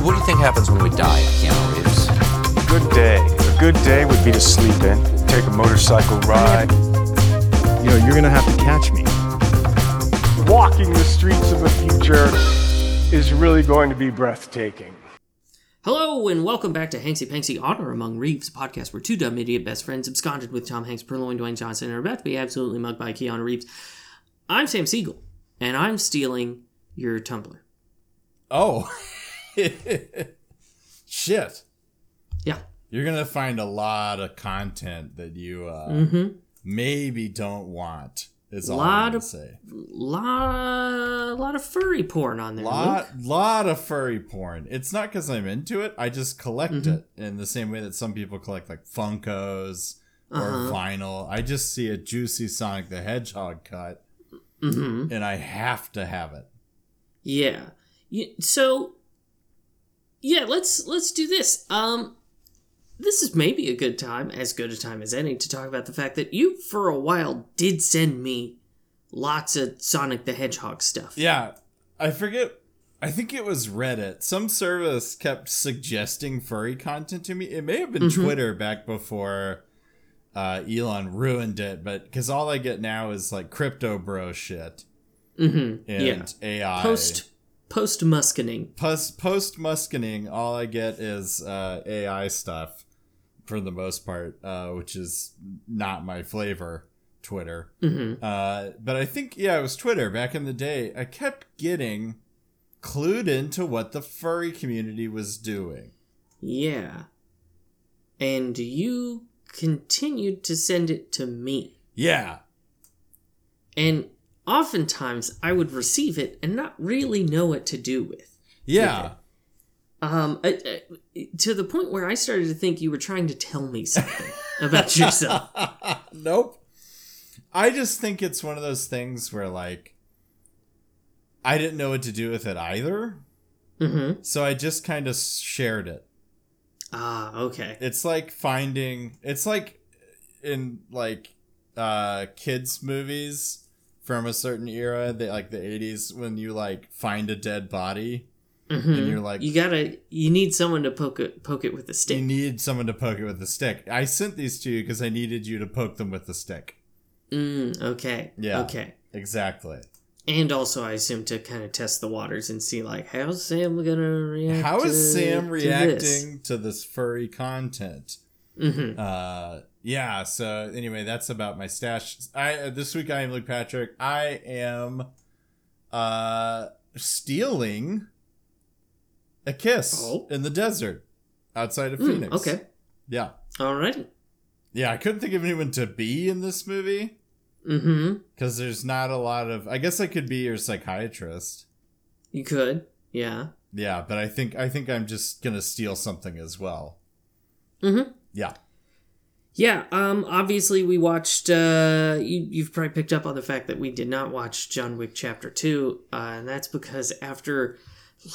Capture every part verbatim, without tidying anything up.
What do you think happens when we die, Keanu Reeves? Good day. A good day would be to sleep in, take a motorcycle ride. You know, you're going to have to catch me. Walking the streets of the future is really going to be breathtaking. Hello, and welcome back to Hanksy Panksy Honor Among Reeves, a podcast where two dumb idiot best friends absconded with Tom Hanks, purloined Dwayne Johnson, and are about to be absolutely mugged by Keanu Reeves. I'm Sam Siegel, and I'm stealing your Tumblr. Oh. Shit. Yeah. You're going to find a lot of content that you uh, mm-hmm. maybe don't want. Is all lot I'm say. A lot, lot of furry porn on there. Lot, Luke. lot of furry porn. It's not because I'm into it. I just collect mm-hmm. it in the same way that some people collect like Funkos uh-huh. or vinyl. I just see a juicy Sonic the Hedgehog cut, mm-hmm. and I have to have it. Yeah. You, so, yeah. Let's let's do this. Um. This is maybe a good time, as good a time as any, to talk about the fact that you, for a while, did send me lots of Sonic the Hedgehog stuff. Yeah, I forget. I think it was Reddit. Some service kept suggesting furry content to me. It may have been mm-hmm. Twitter back before uh, Elon ruined it, but because all I get now is like crypto bro shit mm-hmm. and yeah. A I. Post- Post muskening. Post post muskening. All I get is uh, A I stuff. For the most part, uh, which is not my flavor, Twitter. Mm-hmm. Uh, but I think, yeah, it was Twitter back in the day. I kept getting clued into what the furry community was doing. Yeah. And you continued to send it to me. Yeah. And oftentimes I would receive it and not really know what to do with. Yeah. With it. Um, I, I, to the point where I started to think you were trying to tell me something about yourself. Nope. I just think it's one of those things where, like, I didn't know what to do with it either. Mm-hmm. So I just kind of shared it. Ah, okay. It's like finding, it's like in, like, uh, kids' movies from a certain era, they, like the eighties, when you, like, find a dead body. Mm-hmm. And you're like, you gotta, you need someone to poke it, poke it with a stick. You need someone to poke it with a stick. I sent these to you because I needed you to poke them with a stick. Mm, okay. Yeah. Okay. Exactly. And also, I assume to kind of test the waters and see, like, how's Sam gonna react? How is to, Sam reacting to this, to this furry content? Mm-hmm. Uh, yeah. So anyway, that's about my stash. I uh, this week I am Luke Patrick. I am, uh, stealing a kiss oh. in the desert outside of mm, Phoenix. Okay. Yeah. All right. Yeah, I couldn't think of anyone to be in this movie. Mm-hmm. Because there's not a lot of... I guess I could be your psychiatrist. You could, yeah. Yeah, but I think, I think I'm just going to steal something as well. Mm-hmm. Yeah. Yeah, um, obviously we watched... Uh, you, you've probably picked up on the fact that we did not watch John Wick Chapter two, uh, and that's because after...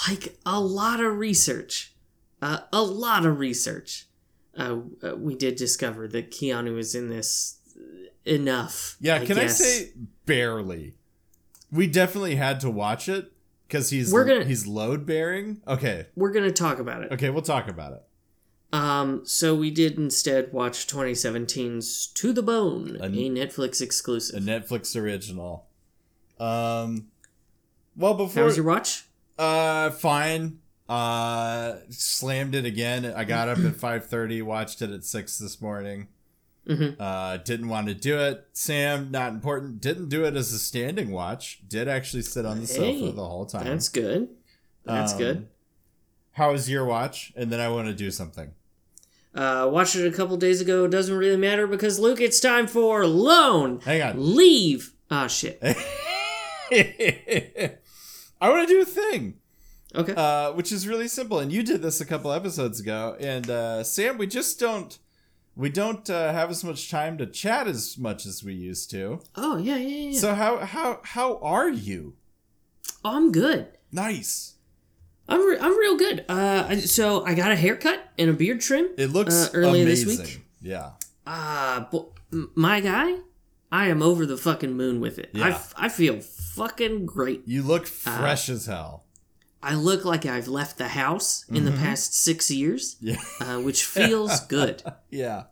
Like a lot of research, uh, a lot of research, uh, we did discover that Keanu is in this enough. Yeah, I can guess. I say barely? We definitely had to watch it because he's we're gonna, he's load bearing. Okay, we're gonna talk about it. Okay, we'll talk about it. Um, so we did instead watch twenty seventeen's To the Bone, a, a Netflix exclusive, a Netflix original. Um, well, before how was your watch? Uh, fine. Uh, slammed it again. I got up at five thirty, watched it at six this morning. Mm-hmm. Uh, didn't want to do it. Sam, not important. Didn't do it as a standing watch. Did actually sit on the hey, sofa the whole time. That's good. That's um, good. How was your watch? And then I want to do something. Uh, watched it a couple days ago. Doesn't really matter because, Luke, it's time for Loan. Hang on. Leave. Ah, oh, shit. I want to do a thing. Okay. Uh, which is really simple. And you did this a couple episodes ago. And uh, Sam, we just don't, we don't uh, have as much time to chat as much as we used to. Oh, yeah, yeah, yeah. So how how how are you? Oh, I'm good. Nice. I'm re- I'm real good. Uh, so I got a haircut and a beard trim. It looks uh, earlier amazing. This week. Yeah. Uh, bo- my guy, I am over the fucking moon with it. Yeah. I, f- I feel fucking great. You look fresh uh, as hell. I look like I've left the house in mm-hmm. the past six years, yeah. uh, which feels good. Yeah.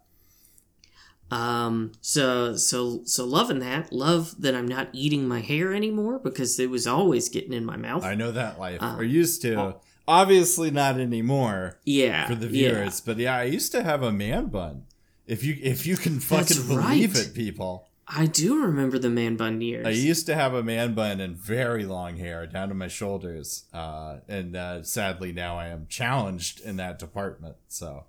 Um. So so so loving that. Love that I'm not eating my hair anymore because it was always getting in my mouth. I know that life. Uh, or used to. Oh. Obviously not anymore. Yeah. For the viewers, yeah. But yeah, I used to have a man bun. If you if you can fucking That's believe right. it, people. I do remember the man bun years. I used to have a man bun and very long hair down to my shoulders. Uh, and uh, sadly, now I am challenged in that department. So,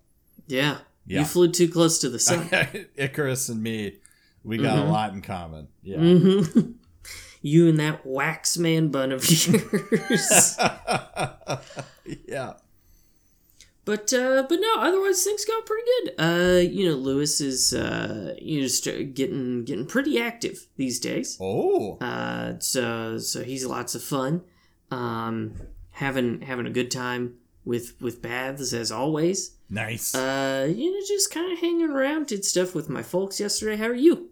yeah. yeah. You flew too close to the sun. Icarus and me, we got mm-hmm. a lot in common. Yeah. Mm-hmm. You and that wax man bun of yours. Yeah. But uh, but no, otherwise things got pretty good. Uh, you know, Lewis is uh, you know st- getting getting pretty active these days. Oh, uh, so so he's lots of fun, um, having having a good time with with baths as always. Nice. Uh, you know, just kind of hanging around. Did stuff with my folks yesterday. How are you?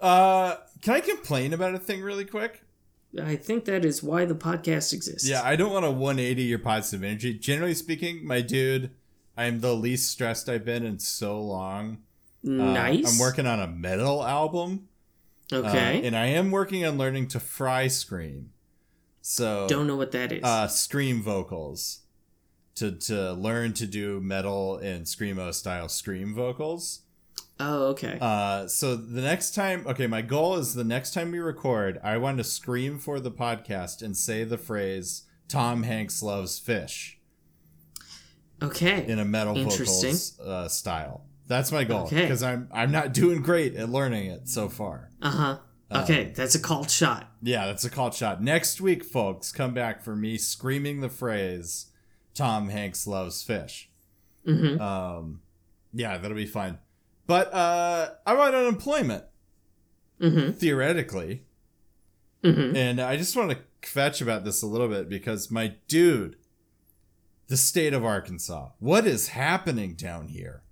Uh, can I complain about a thing really quick? I think that is why the podcast exists. Yeah, I don't want to one eighty your positive energy. Generally speaking, my dude, I'm the least stressed I've been in so long. Nice. Uh, I'm working on a metal album. Okay. Uh, and I am working on learning to fry scream. So don't know what that is. Uh, scream vocals. To to learn to do metal and screamo style scream vocals. Oh, okay. Uh, so the next time, okay, my goal is the next time we record, I want to scream for the podcast and say the phrase, Tom Hanks loves fish. Okay. In a metal vocals uh, style. That's my goal. Okay. Because I'm, I'm not doing great at learning it so far. Uh-huh. Okay, um, that's a called shot. Yeah, that's a called shot. Next week, folks, come back for me screaming the phrase, Tom Hanks loves fish. Mm-hmm. Um, yeah, that'll be fun. But uh, I'm on unemployment, mm-hmm. theoretically. Mm-hmm. And I just want to fetch about this a little bit because, my dude, the state of Arkansas, what is happening down here?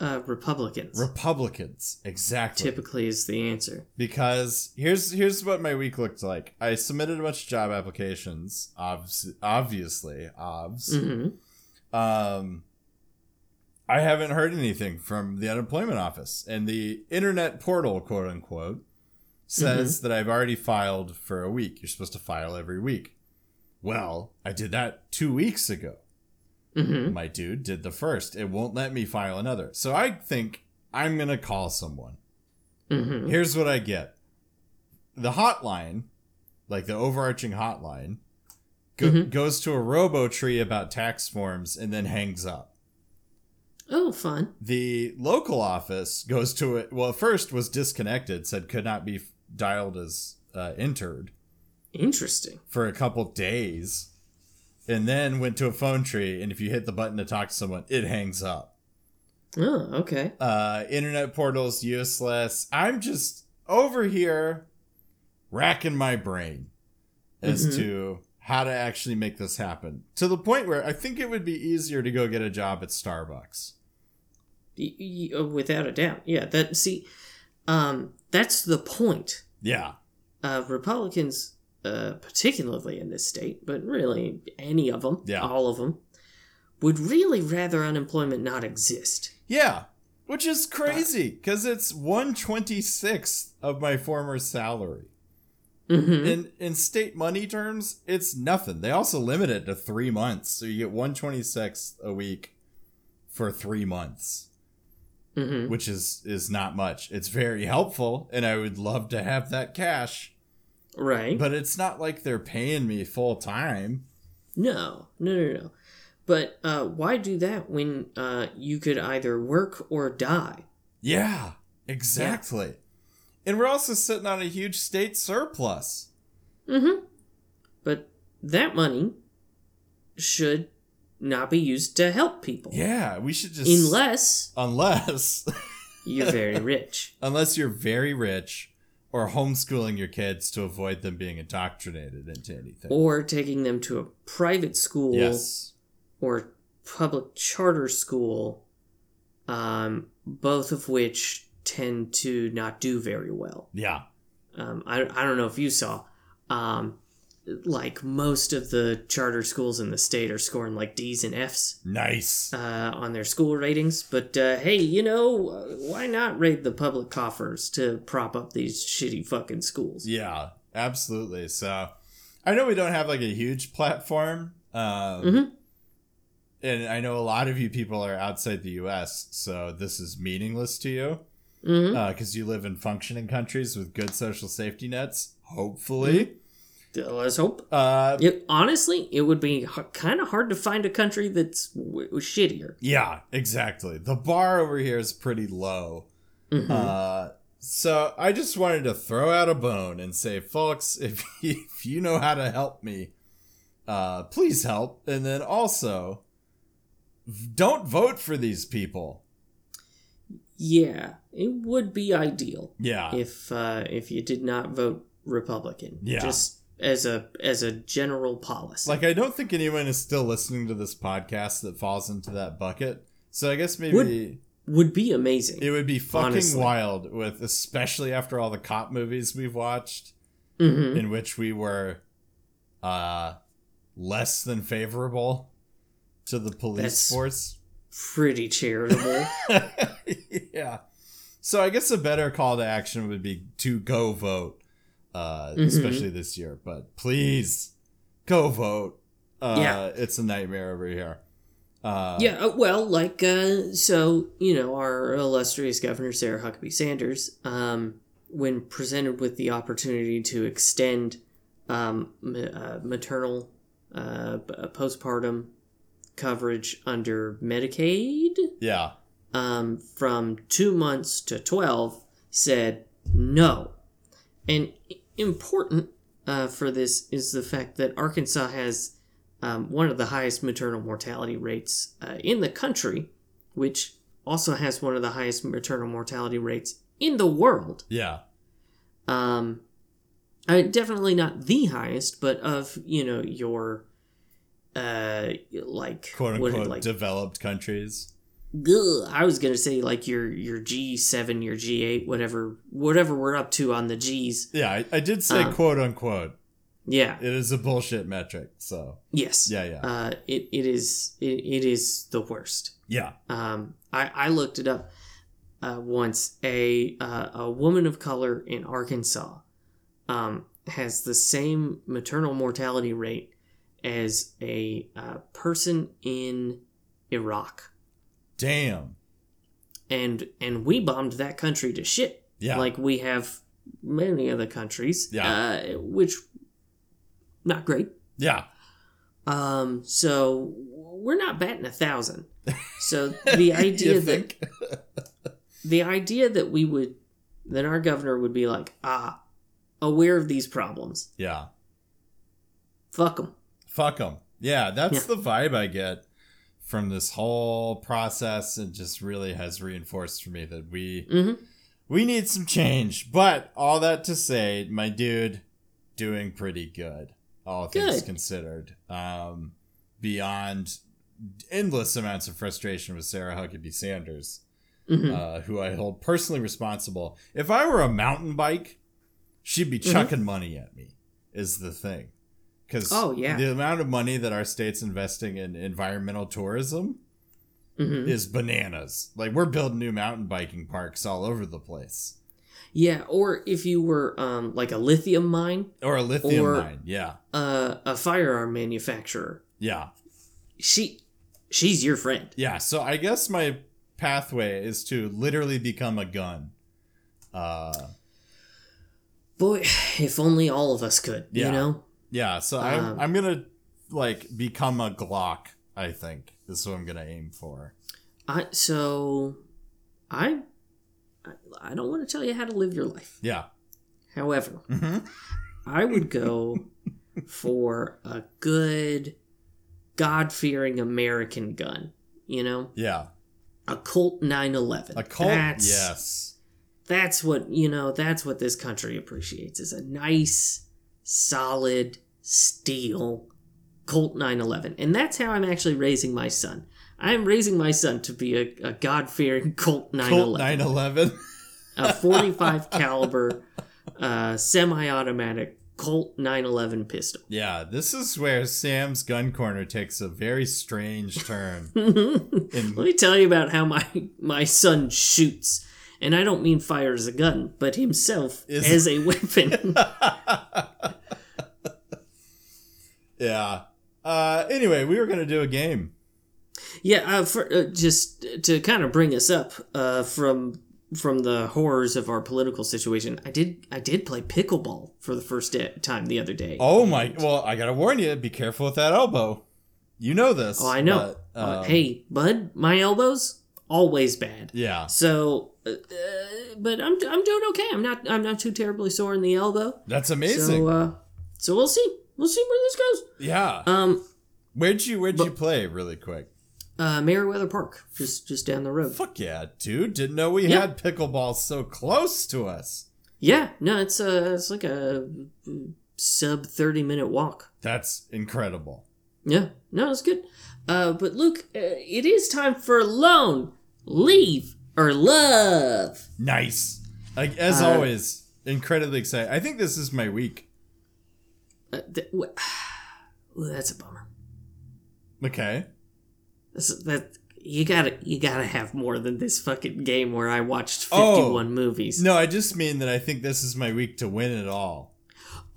Uh, Republicans. Republicans, exactly. Typically is the answer. Because here's here's what my week looked like. I submitted a bunch of job applications, obviously. obviously obvs. Mm-hmm. Um. I haven't heard anything from the unemployment office, and the internet portal, quote unquote, says mm-hmm. that I've already filed for a week. You're supposed to file every week. Well, I did that two weeks ago. Mm-hmm. My dude did the first. It won't let me file another. So I think I'm going to call someone. Mm-hmm. Here's what I get. The hotline, like the overarching hotline, go- mm-hmm. goes to a robo-tree about tax forms and then hangs up. Oh, fun. The local office goes to it. Well, first was disconnected, said could not be dialed as uh, entered. Interesting. For a couple days. And then went to a phone tree. And if you hit the button to talk to someone, it hangs up. Oh, okay. Uh, internet portals useless. I'm just over here racking my brain as mm-hmm. to how to actually make this happen. To the point where I think it would be easier to go get a job at Starbucks. Without a doubt. Yeah, that see um that's the point. Yeah. Uh Republicans uh particularly in this state, but really any of them, yeah. all of them would really rather unemployment not exist. Yeah, which is crazy because it's one twenty-sixth of my former salary. Mm-hmm. In in state money terms, it's nothing. They also limit it to three months, so you get one twenty sixth a week for three months, mm-hmm. which is is not much. It's very helpful, and I would love to have that cash, right? But it's not like they're paying me full time. No, no, no, no. But uh, why do that when uh, you could either work or die? Yeah, exactly. Yeah. And we're also sitting on a huge state surplus. Mm-hmm. But that money should not be used to help people. Yeah, we should just... Unless... Unless... you're very rich. Unless you're very rich or homeschooling your kids to avoid them being indoctrinated into anything. Or taking them to a private school. Yes. Or public charter school. Um, both of which... tend to not do very well. Yeah. Um, I, I don't know if you saw, um, like most of the charter schools in the state are scoring like D's and F's. Nice. Uh, on their school ratings. But uh, hey, you know, why not raid the public coffers to prop up these shitty fucking schools? Yeah, absolutely. So I know we don't have like a huge platform. Um, mm-hmm. And I know a lot of you people are outside the U S, so this is meaningless to you. Because mm-hmm. uh, you live in functioning countries with good social safety nets, hopefully. Mm-hmm. Let's hope. Uh, it, honestly, it would be h- kind of hard to find a country that's w- shittier. Yeah, exactly. The bar over here is pretty low. Mm-hmm. Uh, so I just wanted to throw out a bone and say, folks, if, if you know how to help me, uh, please help. And then also, don't vote for these people. Yeah, it would be ideal. Yeah, if uh, if you did not vote Republican. Yeah, just as a as a general policy. Like, I don't think anyone is still listening to this podcast that falls into that bucket. So I guess maybe would, would be amazing. It would be fucking honestly. wild, with especially after all the cop movies we've watched, mm-hmm. in which we were uh, less than favorable to the police That's force. Pretty charitable. Yeah. So I guess a better call to action would be to go vote, uh, mm-hmm. especially this year. But please, go vote. Uh, yeah. It's a nightmare over here. Uh, yeah, well, like, uh, so, you know, our illustrious governor, Sarah Huckabee Sanders, um, when presented with the opportunity to extend um, uh, maternal, uh, postpartum coverage under Medicaid, yeah, um, from two months to twelve, said no. And important uh, for this is the fact that Arkansas has um, one of the highest maternal mortality rates uh, in the country, which also has one of the highest maternal mortality rates in the world. Yeah, um, I mean, definitely not the highest, but of you know your. Uh, like quote unquote like, developed countries. Ugh, I was gonna say like your your G seven, your G eight, whatever whatever we're up to on the G's. Yeah, I, I did say um, quote unquote. Yeah, it is a bullshit metric. So yes, yeah, yeah. Uh, it it is it, it is the worst. Yeah. Um, I I looked it up uh, once. A uh, a woman of color in Arkansas, um, has the same maternal mortality rate as a uh, person in Iraq. Damn. And and we bombed that country to shit. Yeah. Like we have many other countries. Yeah. Uh, which, not great. Yeah. Um. So we're not batting a thousand. So the idea that the idea that we would that our governor would be like ah aware of these problems. Yeah. Fuck them. Fuck them. Yeah, that's yeah. the vibe I get from this whole process, and just really has reinforced for me that we mm-hmm. we need some change. But all that to say, my dude, doing pretty good, all good. things considered. Um, beyond endless amounts of frustration with Sarah Huckabee Sanders, mm-hmm. uh, who I hold personally responsible. If I were a mountain bike, she'd be mm-hmm. chucking money at me, is the thing. Because oh, yeah. the amount of money that our state's investing in environmental tourism mm-hmm. is bananas. Like, we're building new mountain biking parks all over the place. Yeah, or if you were, um, like, a lithium mine. Or a lithium or, mine, yeah. Uh, a firearm manufacturer. Yeah. She, she's your friend. Yeah, so I guess my pathway is to literally become a gun. Uh, Boy, if only all of us could, yeah. you know? Yeah, so I'm, um, I'm going to, like, become a Glock, I think, is what I'm going to aim for. I So, I I don't want to tell you how to live your life. Yeah. However, mm-hmm. I would go for a good, God-fearing American gun, you know? Yeah. A Colt nine eleven. A Colt, that's, yes. That's what, you know, that's what this country appreciates, is a nice, solid steel Colt nine eleven. And that's how I'm actually raising my son. I'm raising my son to be a, a God-fearing Colt nine eleven. Colt nine eleven? A forty-five caliber uh, semi-automatic Colt nine eleven pistol. Yeah, this is where Sam's gun corner takes a very strange turn. in- Let me tell you about how my, my son shoots. And I don't mean fires a gun, but himself is- as a weapon. Yeah. Uh, anyway, we were going to do a game. Yeah, uh, for, uh, just to kind of bring us up uh, from from the horrors of our political situation, I did I did play pickleball for the first day, time the other day. Oh my! Well, I gotta warn you, be careful with that elbow. You know this. Oh, I know. But, um, uh, hey, bud, my elbow's always bad. Yeah. So, uh, but I'm I'm doing okay. I'm not I'm not too terribly sore in the elbow. That's amazing. So, uh, so we'll see. We'll see where this goes. Yeah. Um, where'd you where'd but, you play really quick? Uh, Merriweather Park, just just down the road. Fuck yeah, dude! Didn't know we yeah. had pickleball so close to us. Yeah, no, it's a it's like a sub thirty minute walk. That's incredible. Yeah, no, it's good. Uh, but Luke, uh, it is time for Loan, Leave, or Love. Nice, like as uh, always, incredibly excited. I think this is my week. Uh, th- w- Ooh, that's a bummer. Okay. That you gotta you gotta have more than this fucking game where I watched fifty-one oh, movies. No, I just mean that I think this is my week to win it all.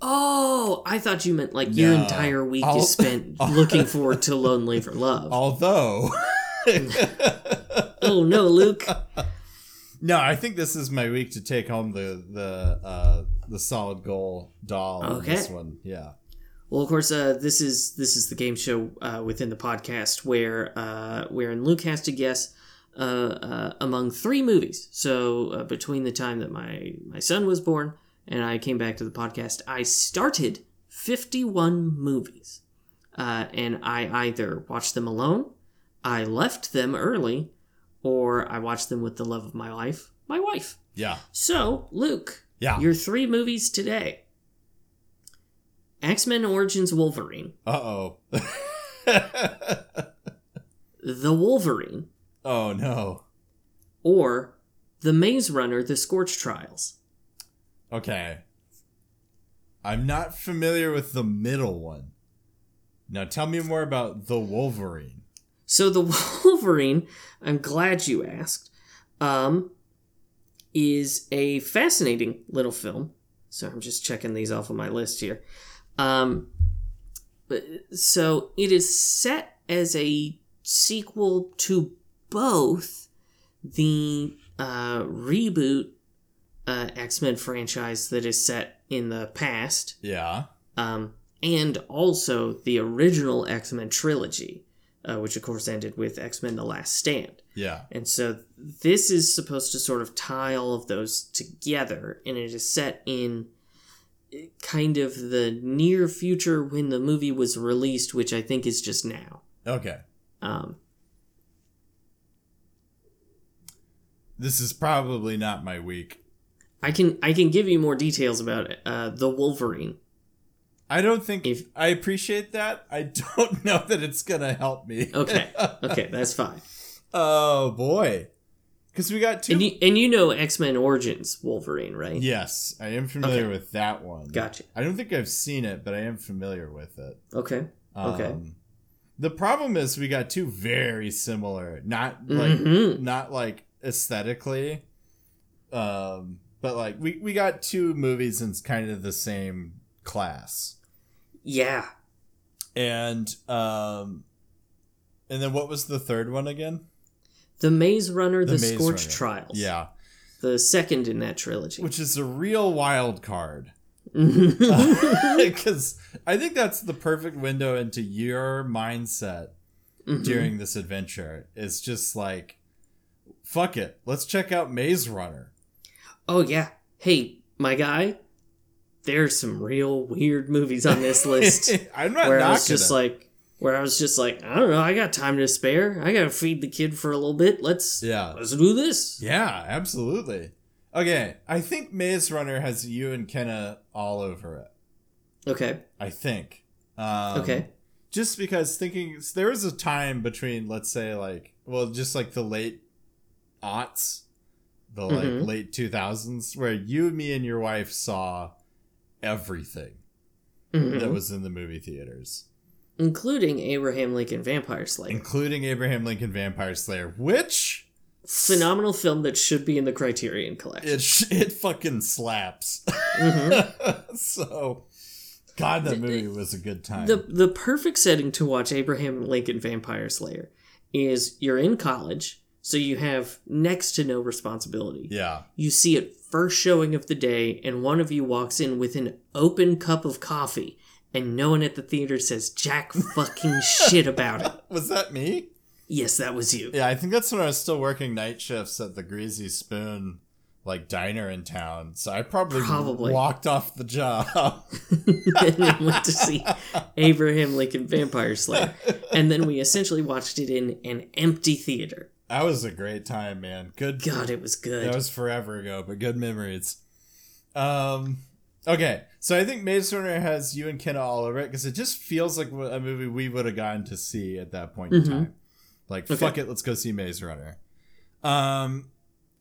Oh, I thought you meant like no. your entire week I'll, is spent I'll, looking forward to Lone Lever Love. Although, oh no, Luke. No, I think this is my week to take home the the uh, the solid goal doll. Okay, on this one, yeah. Well, of course, uh, this is this is the game show uh, within the podcast where uh, wherein Luke has to guess uh, uh, among three movies. So uh, between the time that my, my son was born and I came back to the podcast, I started fifty-one movies, uh, and I either watched them alone, I left them early, or I watched them with the love of my life, my wife. Yeah. So, Luke, yeah. your three movies today. X-Men Origins Wolverine. Uh-oh. The Wolverine. Oh, no. Or The Maze Runner, The Scorch Trials. Okay. I'm not familiar with the middle one. Now tell me more about The Wolverine. So The Wolverine, I'm glad you asked, um, is a fascinating little film. So I'm just checking these off of my list here. Um, so it is set as a sequel to both the uh, reboot uh, X-Men franchise that is set in the past. Yeah. Um, and also the original X-Men trilogy, uh, which of course ended with X-Men The Last Stand. Yeah. And so this is supposed to sort of tie all of those together, and it is set in kind of the near future when the movie was released, which I think is just now. Okay. Um, this is probably not my week. I can I can give you more details about it. Uh, the Wolverine. I don't think if, I appreciate that. I don't know that it's gonna help me. Okay. Okay, that's fine. Oh boy. Because we got two... And you, and you know X-Men Origins Wolverine, right? Yes, I am familiar okay. with that one. Gotcha. I don't think I've seen it, but I am familiar with it. Okay, um, okay. The problem is we got two very similar, not like mm-hmm. not like aesthetically, um, but like we, we got two movies in kind of the same class. Yeah. And um, and then what was the third one again? The Maze Runner, The, the Maze Scorch Runner. Trials. Yeah. The second in that trilogy. Which is a real wild card. Because uh, I think that's the perfect window into your mindset mm-hmm. during this adventure. It's just like, fuck it. Let's check out Maze Runner. Oh, yeah. Hey, my guy, there's some real weird movies on this list. I'm not where I was just it. like... Where I was just like, I don't know, I got time to spare. I gotta feed the kid for a little bit. Let's yeah. let's do this. Yeah, absolutely. Okay, I think Maze Runner has you and Kenna all over it. Okay. I think. Um, okay. Just because thinking, there was a time between, let's say, like, well, just like the late aughts, the mm-hmm. like late two thousands, where you, me, and your wife saw everything. mm-hmm. that was in the movie theaters. Including Abraham Lincoln Vampire Slayer. Including Abraham Lincoln Vampire Slayer, which... phenomenal film that should be in the Criterion Collection. It sh- it fucking slaps. Mm-hmm. So, God, that movie was a good time. The the perfect setting to watch Abraham Lincoln Vampire Slayer is you're in college, so you have next to no responsibility. Yeah. You see it first showing of the day, and one of you walks in with an open cup of coffee, and no one at the theater says jack fucking shit about it. Was that me? Yes, that was you. Yeah, I think that's when I was still working night shifts at the Greasy Spoon, like, diner in town. So I probably, probably. walked off the job. And then went to see Abraham Lincoln Vampire Slayer. And then we essentially watched it in an empty theater. That was a great time, man. Good. God, it was good. That was forever ago, but good memories. Um... Okay, so I think Maze Runner has you and Kenna all over it, because it just feels like a movie we would have gotten to see at that point mm-hmm. in time. Like, okay. fuck it, let's go see Maze Runner. Um,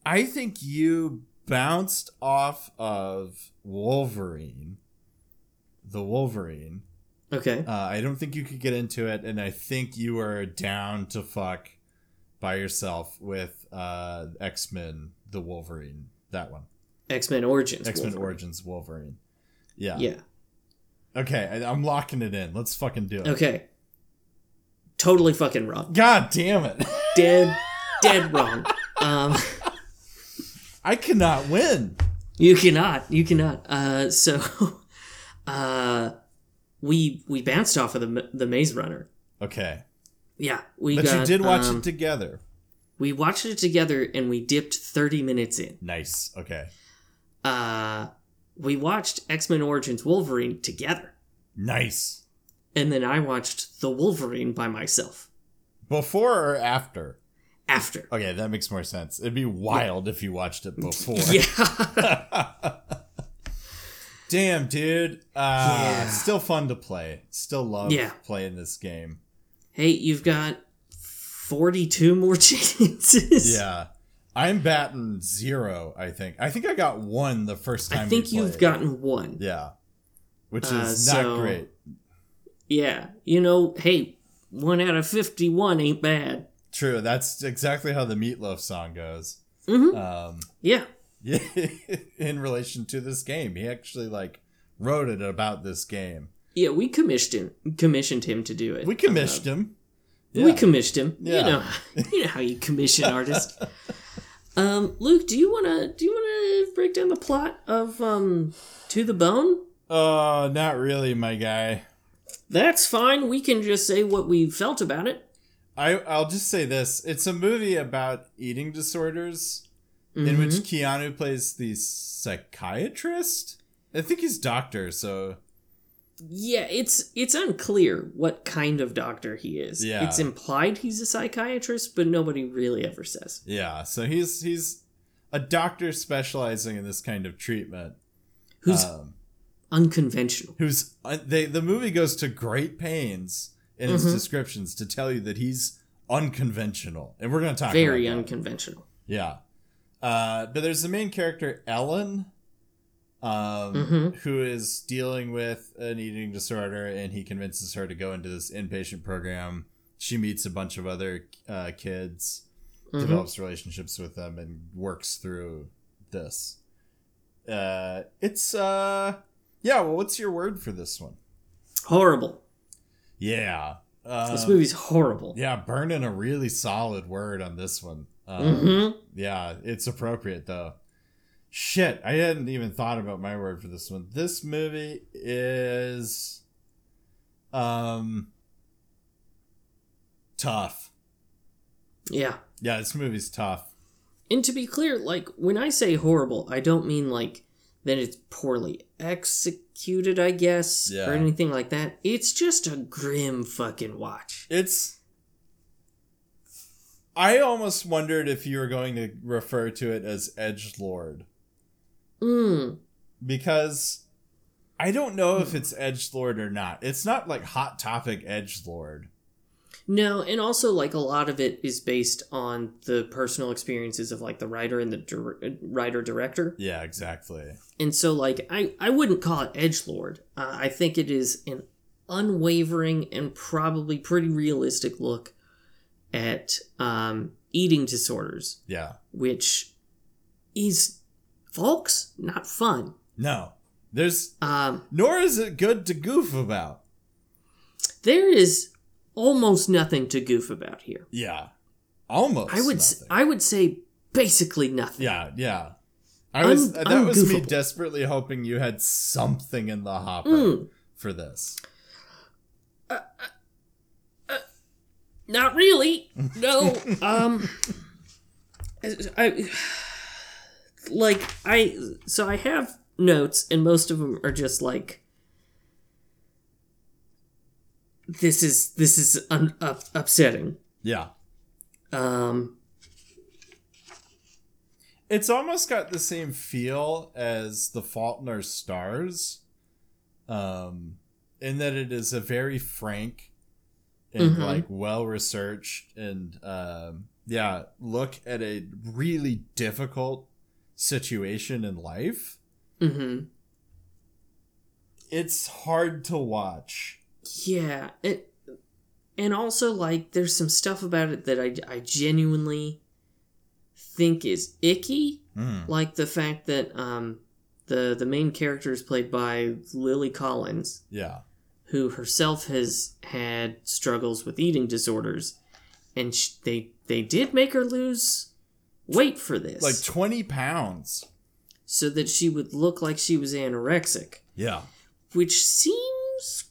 I think you bounced off of Wolverine, The Wolverine. Okay. Uh, I don't think you could get into it, and I think you were down to fuck by yourself with uh, X-Men, The Wolverine, that one. X-Men Origins X-Men Wolverine. Origins Wolverine. Yeah. Yeah. Okay, I, I'm locking it in. Let's fucking do it. Okay. Totally fucking wrong. God damn it. Dead, dead wrong. Um, I cannot win. You cannot. You cannot. Uh, so, uh, we we bounced off of the the Maze Runner. Okay. Yeah. we. But got, you did watch um, it together. We watched it together, and we dipped thirty minutes in. Nice. Okay. Uh, we watched X-Men Origins Wolverine together. Nice. And then I watched The Wolverine by myself. Before or after? After. Okay, that makes more sense. It'd be wild yeah. if you watched it before. Yeah. Damn, dude. Uh, yeah. Still fun to play. Still love yeah. playing this game. Hey, you've got forty-two more chances. Yeah. I'm batting zero, I think. I think I got one the first time I think you've gotten one. Yeah. Which is uh, so, not great. Yeah. You know, hey, one out of fifty-one ain't bad. True. That's exactly how the Meatloaf song goes. Mm-hmm. Um, yeah. yeah. In relation to this game. He actually, like, wrote it about this game. Yeah, we commissioned him, commissioned him to do it. We commissioned um, him. Yeah. We commissioned him. Yeah. You know, you know how you commission artists. Um, Luke, do you wanna do you wanna break down the plot of um, To the Bone? Oh, uh, not really, my guy. That's fine. We can just say what we felt about it. I I'll just say this: it's a movie about eating disorders, mm-hmm. in which Keanu plays the psychiatrist. I think he's doctor, so. Yeah, it's it's unclear what kind of doctor he is. Yeah. It's implied he's a psychiatrist, but nobody really ever says. Yeah, so he's he's a doctor specializing in this kind of treatment. Who's um, unconventional. Who's they? The movie goes to great pains in its mm-hmm. descriptions to tell you that he's unconventional. And we're going to talk Very about Very unconventional. That. Yeah. Uh, but there's the main character, Ellen, Um, mm-hmm. who is dealing with an eating disorder, and he convinces her to go into this inpatient program. She meets a bunch of other uh, kids, mm-hmm. develops relationships with them, and works through this. Uh, it's, uh, yeah, well, what's your word for this one? Horrible. Yeah. Um, this movie's horrible. Yeah, burning a really solid word on this one. Um, mm-hmm. Yeah, it's appropriate, though. Shit, I hadn't even thought about my word for this one. This movie is um tough. Yeah. Yeah, this movie's tough. And to be clear, like, when I say horrible, I don't mean like that it's poorly executed, I guess, yeah. or anything like that. It's just a grim fucking watch. It's I almost wondered if you were going to refer to it as edgelord. Mm. Because I don't know if it's edgelord or not. It's not like Hot Topic edgelord. No, and also, like, a lot of it is based on the personal experiences of, like, the writer and the dir- writer-director. Yeah, exactly. And so, like, I, I wouldn't call it edgelord. Uh, I think it is an unwavering and probably pretty realistic look at um, eating disorders. Yeah. Which is, folks, not fun. No. There's... Um, nor is it good to goof about. There is... almost nothing to goof about here. Yeah. Almost I would nothing. I would say basically nothing. Yeah, yeah. I Un- was That was me desperately hoping you had something in the hopper mm. for this. Uh, uh, uh, not really. No. um. I Like, I... So I have notes, and most of them are just like... This is this is un- up- upsetting. Yeah. Um, it's almost got the same feel as The Fault in Our Stars, um, in that it is a very frank and mm-hmm. like well researched and um, yeah, look at a really difficult situation in life. Mm-hmm. It's hard to watch. Yeah, it, and also, like, there's some stuff about it that I, I genuinely think is icky. Mm. Like the fact that um the, the main character is played by Lily Collins. Yeah. Who herself has had struggles with eating disorders. And she, they, they did make her lose weight for this. Like twenty pounds. So that she would look like she was anorexic. Yeah. Which seems...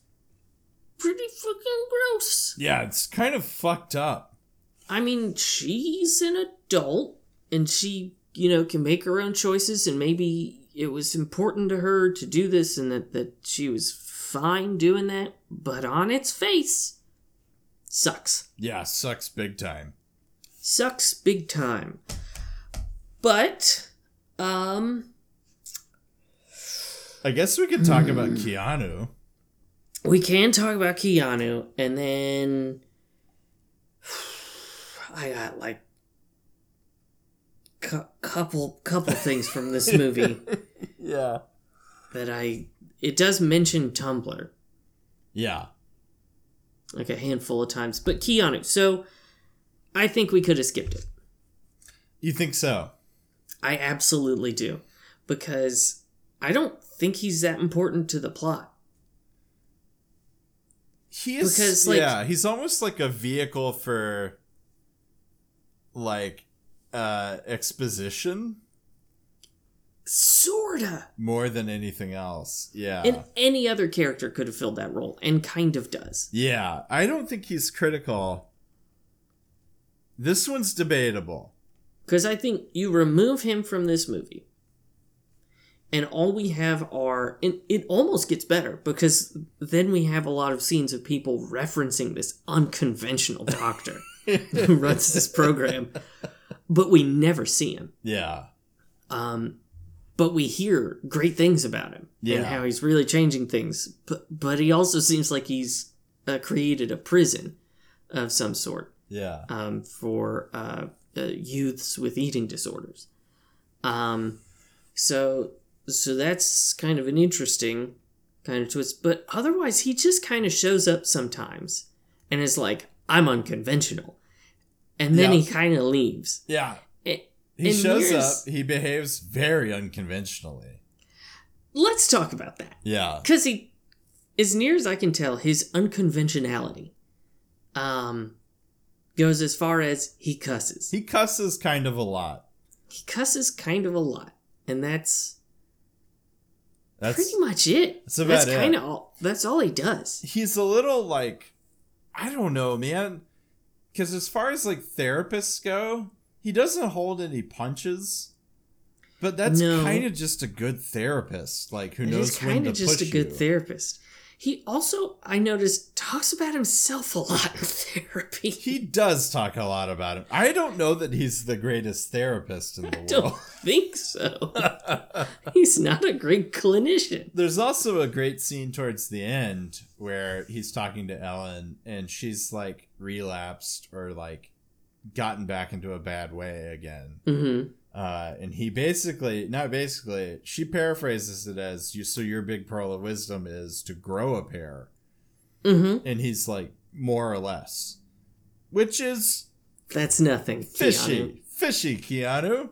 pretty fucking gross. Yeah, it's kind of fucked up. I mean, she's an adult, and she, you know, can make her own choices, and maybe it was important to her to do this, and that, that she was fine doing that, but on its face, sucks. Yeah, sucks big time. Sucks big time. But, um... I guess we could talk hmm. about Keanu. We can talk about Keanu, and then I got like cu- couple couple things from this movie. Yeah, that I it does mention Tumblr. Yeah, like a handful of times, but Keanu. So I think we could have skipped it. You think so? I absolutely do, because I don't think he's that important to the plot. He is, because, like, yeah, he's almost like a vehicle for, like, uh, exposition. Sorta. More than anything else, yeah. And any other character could have filled that role, and kind of does. Yeah, I don't think he's critical. This one's debatable. Because I think you remove him from this movie, and all we have are... And it almost gets better, because then we have a lot of scenes of people referencing this unconventional doctor who runs this program. But we never see him. Yeah. Um, but we hear great things about him. Yeah. And how he's really changing things. But, but he also seems like he's uh, created a prison of some sort. Yeah. Um, for uh, uh, youths with eating disorders. Um, so... So that's kind of an interesting kind of twist. But otherwise, he just kind of shows up sometimes and is like, I'm unconventional. And then yeah. he kind of leaves. Yeah. And, he and shows up. He behaves very unconventionally. Let's talk about that. Yeah. Because he, as near as I can tell, his unconventionality um, goes as far as he cusses. He cusses kind of a lot. He cusses kind of a lot. And that's... That's pretty much it. That's about that's it. That's kind of all. That's all he does. He's a little like, I don't know, man. Because as far as like therapists go, he doesn't hold any punches. But that's no. kind of just a good therapist, like who knows when to push you. He's kind of just a good therapist. He also, I noticed, talks about himself a lot in therapy. He does talk a lot about him. I don't know that he's the greatest therapist in the I world. I don't think so. He's not a great clinician. There's also a great scene towards the end where he's talking to Ellen and she's like relapsed or like gotten back into a bad way again. Mm-hmm. Uh, and he basically, not basically, she paraphrases it as, "You, so your big pearl of wisdom is to grow a pair." Mm-hmm. And he's like, more or less. Which is... That's nothing, fishy, Keanu. Fishy, Keanu.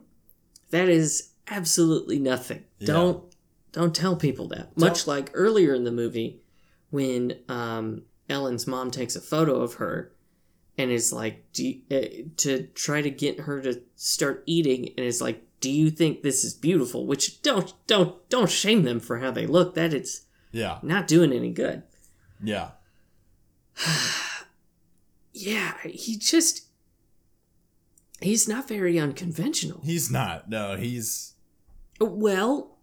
That is absolutely nothing. Yeah. Don't don't tell people that. Don't. Much like earlier in the movie when um, Ellen's mom takes a photo of her. And is like, do you, uh, to try to get her to start eating. And is like, do you think this is beautiful? Which don't, don't, don't shame them for how they look. That it's yeah. not doing any good. Yeah. yeah. He just, he's not very unconventional. He's not. No, he's. Well,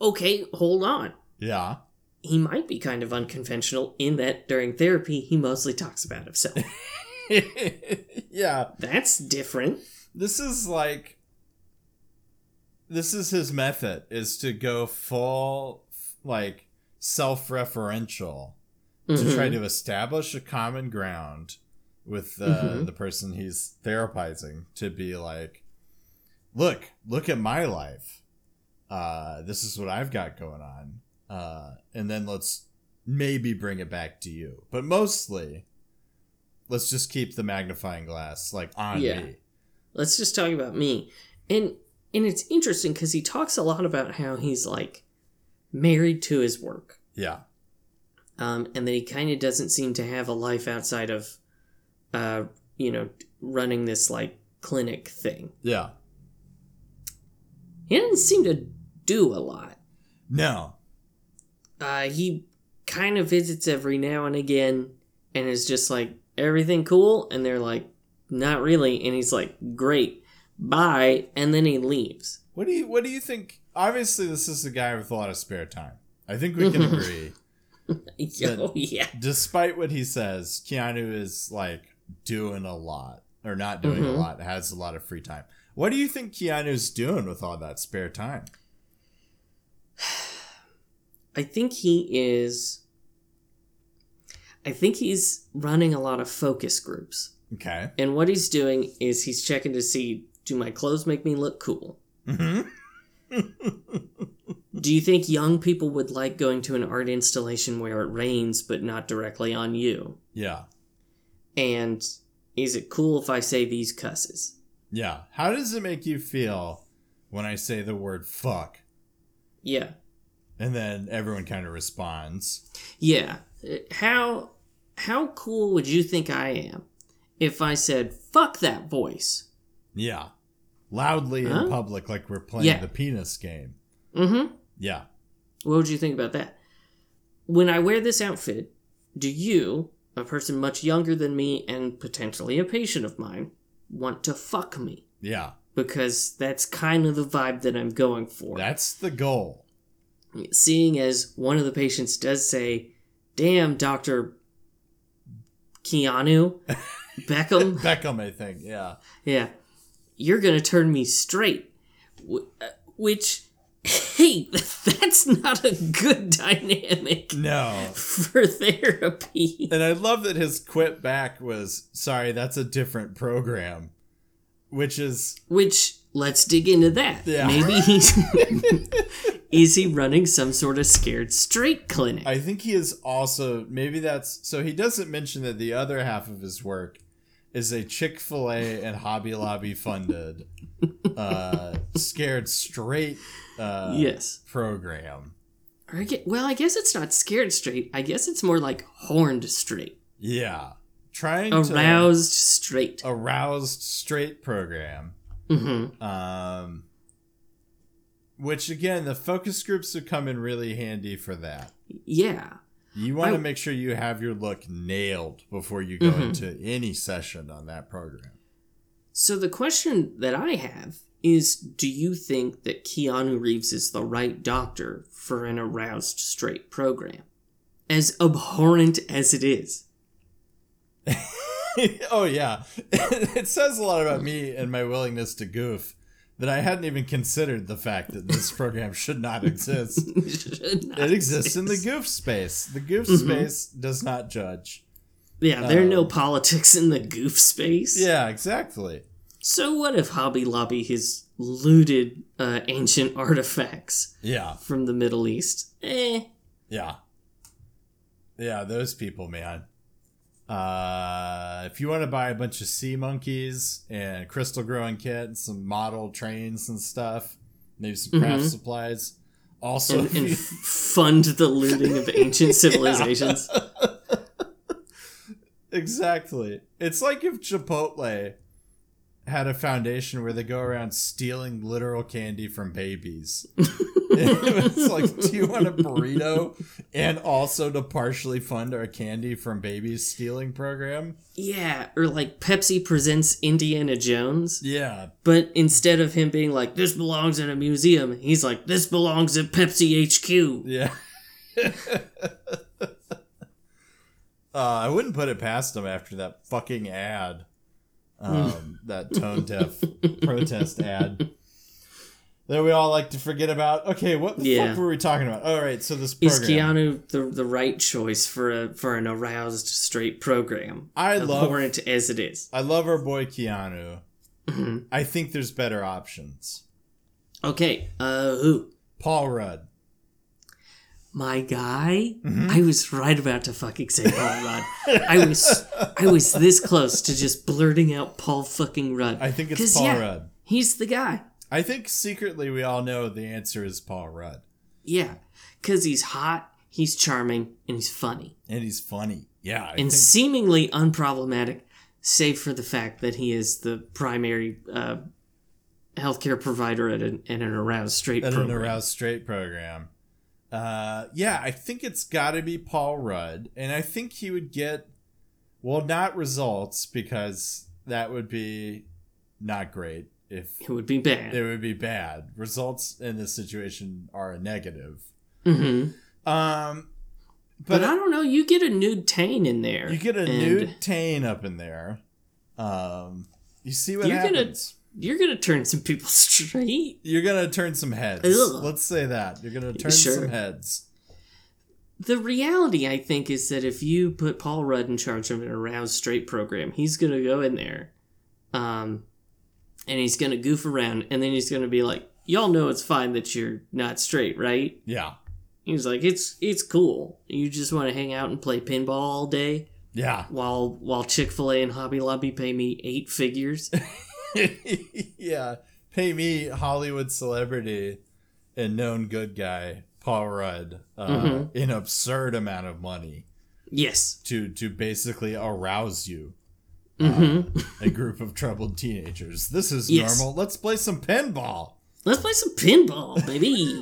okay, hold on. Yeah. He might be kind of unconventional in that during therapy, he mostly talks about himself. Yeah. That's different. This is like, this is his method, is to go full, like, self-referential mm-hmm. to try to establish a common ground with uh, mm-hmm. the person he's therapizing to be like, look, look at my life. Uh, this is what I've got going on. Uh, and then let's maybe bring it back to you. But mostly... Let's just keep the magnifying glass, like, on yeah. me. Let's just talk about me. And and it's interesting because he talks a lot about how he's, like, married to his work. Yeah. Um, and that he kind of doesn't seem to have a life outside of, uh, you know, running this, like, clinic thing. Yeah. He doesn't seem to do a lot. No. Uh, he kind of visits every now and again and is just like, everything cool? And they're like, not really. And he's like, great, bye. And then he leaves. What do you What do you think? Obviously, this is a guy with a lot of spare time. I think we can agree. Yo, yeah. Despite what he says, Keanu is like doing a lot, or not doing mm-hmm. a lot, has a lot of free time. What do you think Keanu's doing with all that spare time? I think he is... I think he's running a lot of focus groups. Okay. And what he's doing is he's checking to see, do my clothes make me look cool? Mm-hmm. Do you think young people would like going to an art installation where it rains but not directly on you? Yeah. And is it cool if I say these cusses? Yeah. How does it make you feel when I say the word fuck? Yeah. And then everyone kind of responds. Yeah. How... How cool would you think I am if I said, fuck that voice? Yeah. Loudly huh? in public, like we're playing yeah. the penis game. Mm-hmm. Yeah. What would you think about that? When I wear this outfit, do you, a person much younger than me and potentially a patient of mine, want to fuck me? Yeah. Because that's kind of the vibe that I'm going for. That's the goal. Seeing as one of the patients does say, damn, Doctor Keanu Beckham. Beckham, I think, yeah. Yeah. You're going to turn me straight. Which, hey, that's not a good dynamic. No. For therapy. And I love that his quip back was, sorry, that's a different program. Which is... Which, let's dig into that. Yeah. Maybe he's... Is he running some sort of scared straight clinic? I think he is also, maybe that's, so he doesn't mention that the other half of his work is a Chick-fil-A and Hobby Lobby funded uh, scared straight uh, yes. program. Or I get, well, I guess it's not scared straight. I guess it's more like horned straight. Yeah. Trying aroused to. Aroused straight. Aroused straight program. Mm-hmm. Um. Which, again, the focus groups would come in really handy for that. Yeah. You want I, to make sure you have your look nailed before you go mm-hmm. into any session on that program. So the question that I have is, do you think that Keanu Reeves is the right doctor for an aroused straight program? as abhorrent as it is. Oh, yeah. It says a lot about me and my willingness to goof that I hadn't even considered the fact that this program should not exist. should not it exists exist. in the goof space. The goof mm-hmm. space does not judge. Yeah, there are um, no politics in the goof space. Yeah, exactly. So what if Hobby Lobby has looted uh, ancient artifacts yeah. from the Middle East? Eh. Yeah. Yeah, those people, man. Uh, if you want to buy a bunch of sea monkeys and crystal growing kits, some model trains and stuff, maybe some craft mm-hmm. supplies, also and, and fund the looting of ancient civilizations. Exactly. It's like if Chipotle had a foundation where they go around stealing literal candy from babies. It's like, do you want a burrito and also to partially fund our candy from babies stealing program? Yeah, or like Pepsi presents Indiana Jones. Yeah. But instead of him being like, this belongs in a museum, he's like, this belongs at Pepsi H Q. Yeah. Uh, I wouldn't put it past him after that fucking ad. Um, that tone-deaf protest ad that we all like to forget about. Okay, what the yeah. fuck were we talking about? All right, so this program. Is Keanu the, the right choice for a for an aroused straight program? I love it as it is. I love our boy Keanu. Mm-hmm. I think there's better options. Okay, uh, who? Paul Rudd. My guy, mm-hmm. I was right about to fucking say Paul Rudd. I was, I was this close to just blurting out Paul fucking Rudd. I think it's Paul yeah, Rudd. He's the guy. I think secretly we all know the answer is Paul Rudd. Yeah, because he's hot, he's charming, and he's funny. And he's funny, yeah. I and think... seemingly unproblematic, save for the fact that he is the primary uh, healthcare provider at an, at an aroused straight at program. At an aroused straight program. Uh, yeah, I think it's got to be Paul Rudd, and I think he would get, well, not results, because that would be not great. If it would be bad. It would be bad. Results in this situation are a negative. Mm-hmm. Um, but, but I don't know. You get a nude Tane in there. You get a nude Tane up in there. Um, you see what you're happens. Gonna, You're going to turn some people straight. You're going to turn some heads. Ugh. Let's say that. You're going to turn sure. some heads. The reality, I think, is that if you put Paul Rudd in charge of an aroused straight program, he's going to go in there, um, and he's going to goof around, and then he's going to be like, y'all know it's fine that you're not straight, right? Yeah. He's like, it's it's cool. You just want to hang out and play pinball all day? Yeah. While, while Chick-fil-A and Hobby Lobby pay me eight figures? Yeah, pay me, Hollywood celebrity and known good guy Paul Rudd, uh, mm-hmm. an absurd amount of money. Yes, to to basically arouse you, mm-hmm. uh, a group of troubled teenagers. This is yes. normal. Let's play some pinball. Let's play some pinball, baby.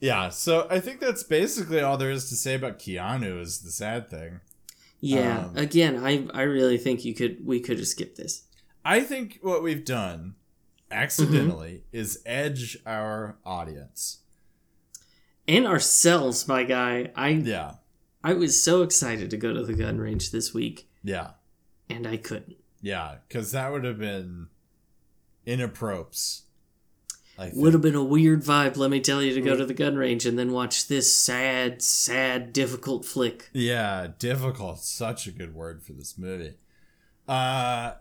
Yeah, so I think that's basically all there is to say about Keanu. Is the sad thing. Yeah, um, again, I I really think you could we could have skipped this. I think what we've done accidentally mm-hmm. is edge our audience. And ourselves, my guy. I Yeah. I was so excited to go to the gun range this week. Yeah. And I couldn't. Yeah, because that would have been inappropriate. Would have been a weird vibe, let me tell you, to go to the gun range and then watch this sad, sad, difficult flick. Yeah, difficult. Such a good word for this movie. Uh,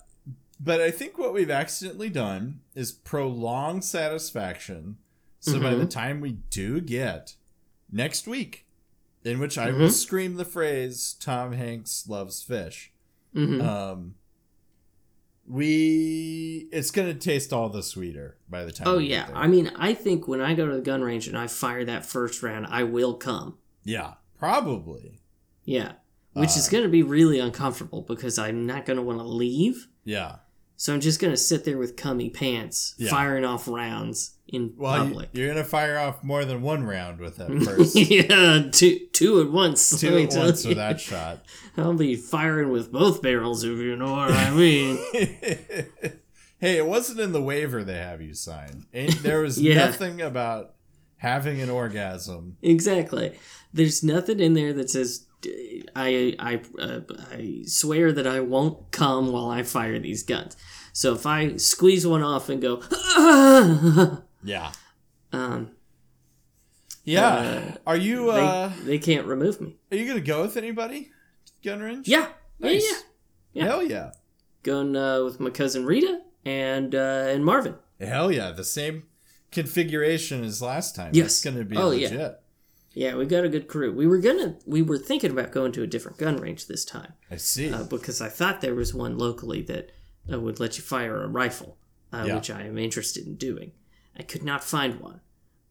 but I think what we've accidentally done is prolong satisfaction. So mm-hmm. by the time we do get next week, in which I mm-hmm. will scream the phrase, Tom Hanks loves fish. Mm-hmm. Um We it's gonna taste all the sweeter by the time. Oh we yeah, get there. I mean, I think when I go to the gun range and I fire that first round, I will come. Yeah, probably. Yeah, which uh, is gonna be really uncomfortable because I'm not gonna want to leave. Yeah. So I'm just gonna sit there with cummy pants, yeah. firing off rounds in well, public. You, you're gonna fire off more than one round with that first. yeah, two two at once. Two at once you. With that shot. I'll be firing with both barrels, if you know what I mean. Hey, it wasn't in the waiver they have you sign. Ain't, there was yeah. nothing about having an orgasm. Exactly. There's nothing in there that says, I I uh, I swear that I won't come while I fire these guns. So if I squeeze one off and go, ah! Yeah. Um. Yeah. Uh, are you? Uh, they, they can't remove me. Are you gonna go with anybody? Gun range? Yeah. Nice. Yeah, yeah. Yeah. Hell yeah. Going uh, with my cousin Rita and uh, and Marvin. Hell yeah! The same configuration as last time. Yes. It's gonna be oh, legit. Yeah. Yeah, we got a good crew. We were gonna, we were thinking about going to a different gun range this time. I see. Uh, because I thought there was one locally that uh, would let you fire a rifle, uh, yeah. which I am interested in doing. I could not find one.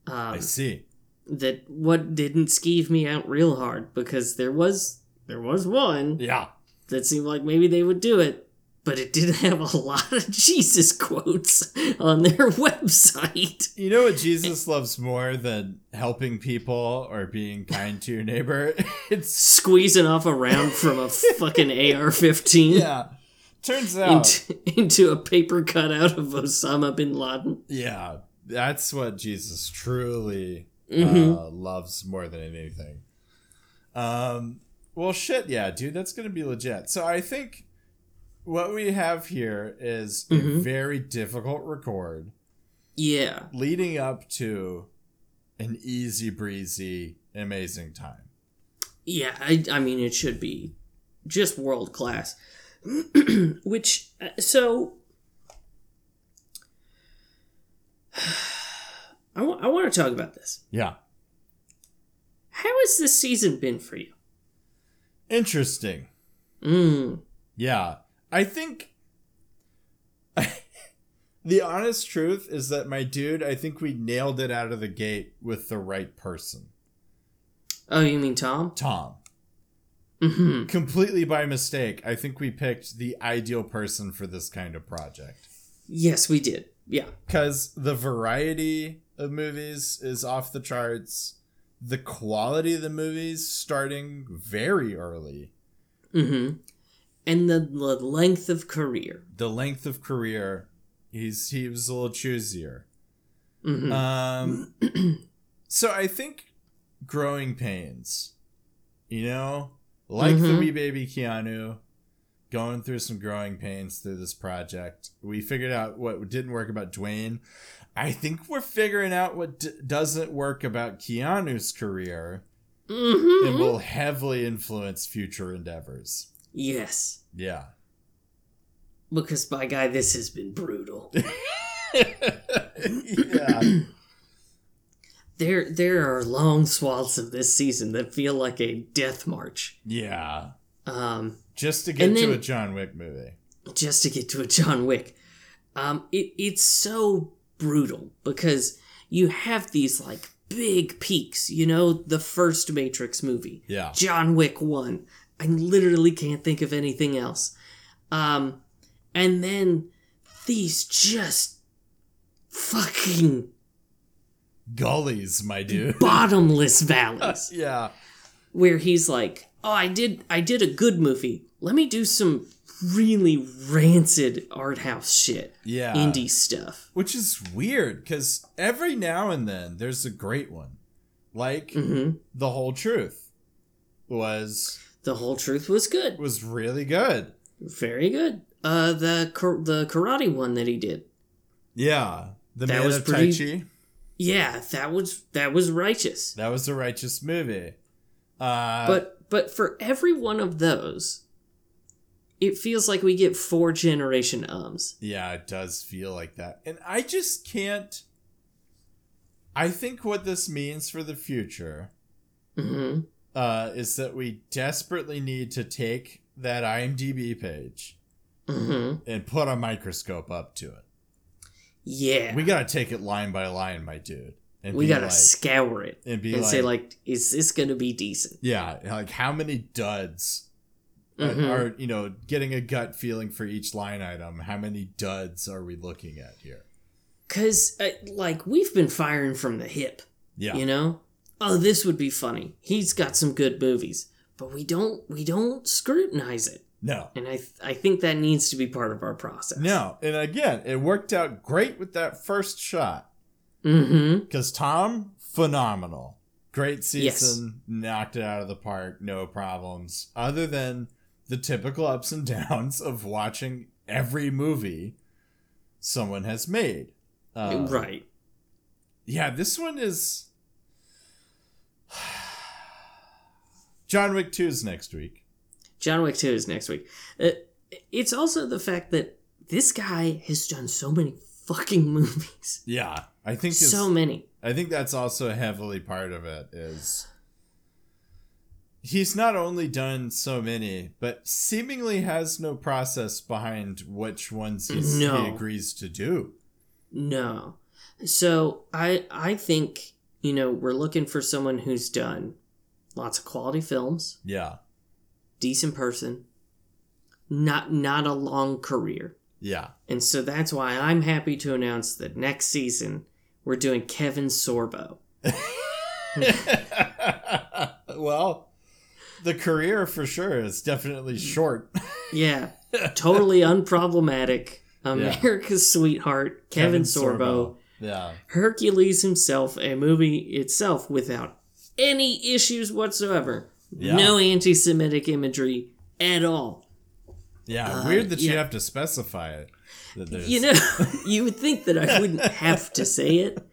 Um, I see. That what didn't skeeve me out real hard, because there was there was one. Yeah. That seemed like maybe they would do it, but it did have a lot of Jesus quotes on their website. You know what Jesus loves more than helping people or being kind to your neighbor? It's squeezing off a round from a fucking A R fifteen. Yeah. Turns out. Into, into a paper cutout of Osama bin Laden. Yeah. That's what Jesus truly mm-hmm. uh, loves more than anything. Um. Well, shit, yeah, dude. That's going to be legit. So I think... what we have here is mm-hmm. a very difficult record. Yeah. Leading up to an easy breezy, amazing time. Yeah, I, I mean, it should be just world class. Which, so... I, w- I want to talk about this. Yeah. How has this season been for you? Interesting. Mm. Yeah. I think the honest truth is that, my dude, I think we nailed it out of the gate with the right person. Oh, you mean Tom? Tom. Mm-hmm. Completely by mistake, I think we picked the ideal person for this kind of project. Yes, we did. Yeah. Because the variety of movies is off the charts. The quality of the movies starting very early. Mm-hmm. And the, the length of career. The length of career. He's he was a little choosier. Mm-hmm. Um, so I think growing pains. You know? Like mm-hmm. the wee baby Keanu. Going through some growing pains through this project. We figured out what didn't work about Dwayne. I think we're figuring out what d- doesn't work about Keanu's career. Mm-hmm. And will heavily influence future endeavors. Yes. Yeah. Because, by guy, this has been brutal. Yeah. There there are long swaths of this season that feel like a death march. Yeah. Um, just to get to a John Wick movie. Just to get to a John Wick. Um, it, it's so brutal because you have these, like, big peaks. You know, the first Matrix movie. Yeah. John Wick one. I literally can't think of anything else. Um, and then these just fucking... gullies, my dude. Bottomless valleys. Yeah. Where he's like, oh, I did I did a good movie. Let me do some really rancid art house shit. Yeah. Indie stuff. Which is weird, because every now and then there's a great one. Like, mm-hmm. The Whole Truth was... The Whole Truth was good. Was really good. Very good. Uh, the the karate one that he did. Yeah, the that man was of pretty, Tai Chi. Yeah, that was that was righteous. That was a righteous movie. Uh, but but for every one of those, it feels like we get four generation ums. Yeah, it does feel like that, and I just can't. I think what this means for the future. Mm-hmm. Uh, is that we desperately need to take that IMDb page mm-hmm. and put a microscope up to it. Yeah. We got to take it line by line, my dude. And we got to like, scour it and, be and like, say, like, is this going to be decent? Yeah. Like, how many duds mm-hmm. are, you know, getting a gut feeling for each line item? How many duds are we looking at here? Because, uh, like, we've been firing from the hip. Yeah. You know? Oh, this would be funny. He's got some good movies, but we don't we don't scrutinize it. No. And I th- I think that needs to be part of our process. No. And again, it worked out great with that first shot. Mm-hmm. Because Tom phenomenal. Great season, yes. Knocked it out of the park, no problems. Other than the typical ups and downs of watching every movie someone has made. Um, right. Yeah, this one is... John Wick two is next week. John Wick two is next week. Uh, it's also the fact that this guy has done so many fucking movies. Yeah, I think so many. I think that's also heavily part of it is he's not only done so many, but seemingly has no process behind which ones he's, no. he agrees to do. No. So I I think, you know, we're looking for someone who's done lots of quality films. Yeah. Decent person. Not not a long career. Yeah. And so that's why I'm happy to announce that next season we're doing Kevin Sorbo. Well, the career for sure is definitely short. Yeah. Totally unproblematic. America's yeah. sweetheart, Kevin, Kevin Sorbo. Sorbo. Yeah. Hercules himself, a movie itself without any issues whatsoever. Yeah. No anti-Semitic imagery at all. Yeah, uh, weird that yeah. you have to specify it. That you know, you would think that I wouldn't have to say it,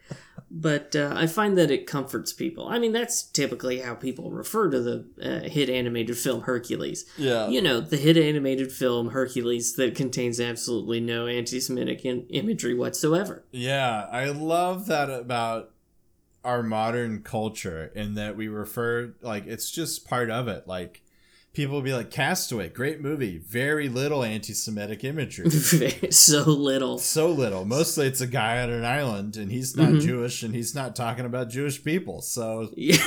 but uh, I find that it comforts people. I mean, that's typically how people refer to the uh, hit animated film Hercules. Yeah. You know, the hit animated film Hercules that contains absolutely no anti-Semitic in- imagery whatsoever. Yeah, I love that about our modern culture in that we refer, like, it's just part of it, like, people will be like, Castaway, great movie. Very little anti-Semitic imagery. So little. So little. Mostly it's a guy on an island, and he's not mm-hmm. Jewish, and he's not talking about Jewish people, so... Yeah.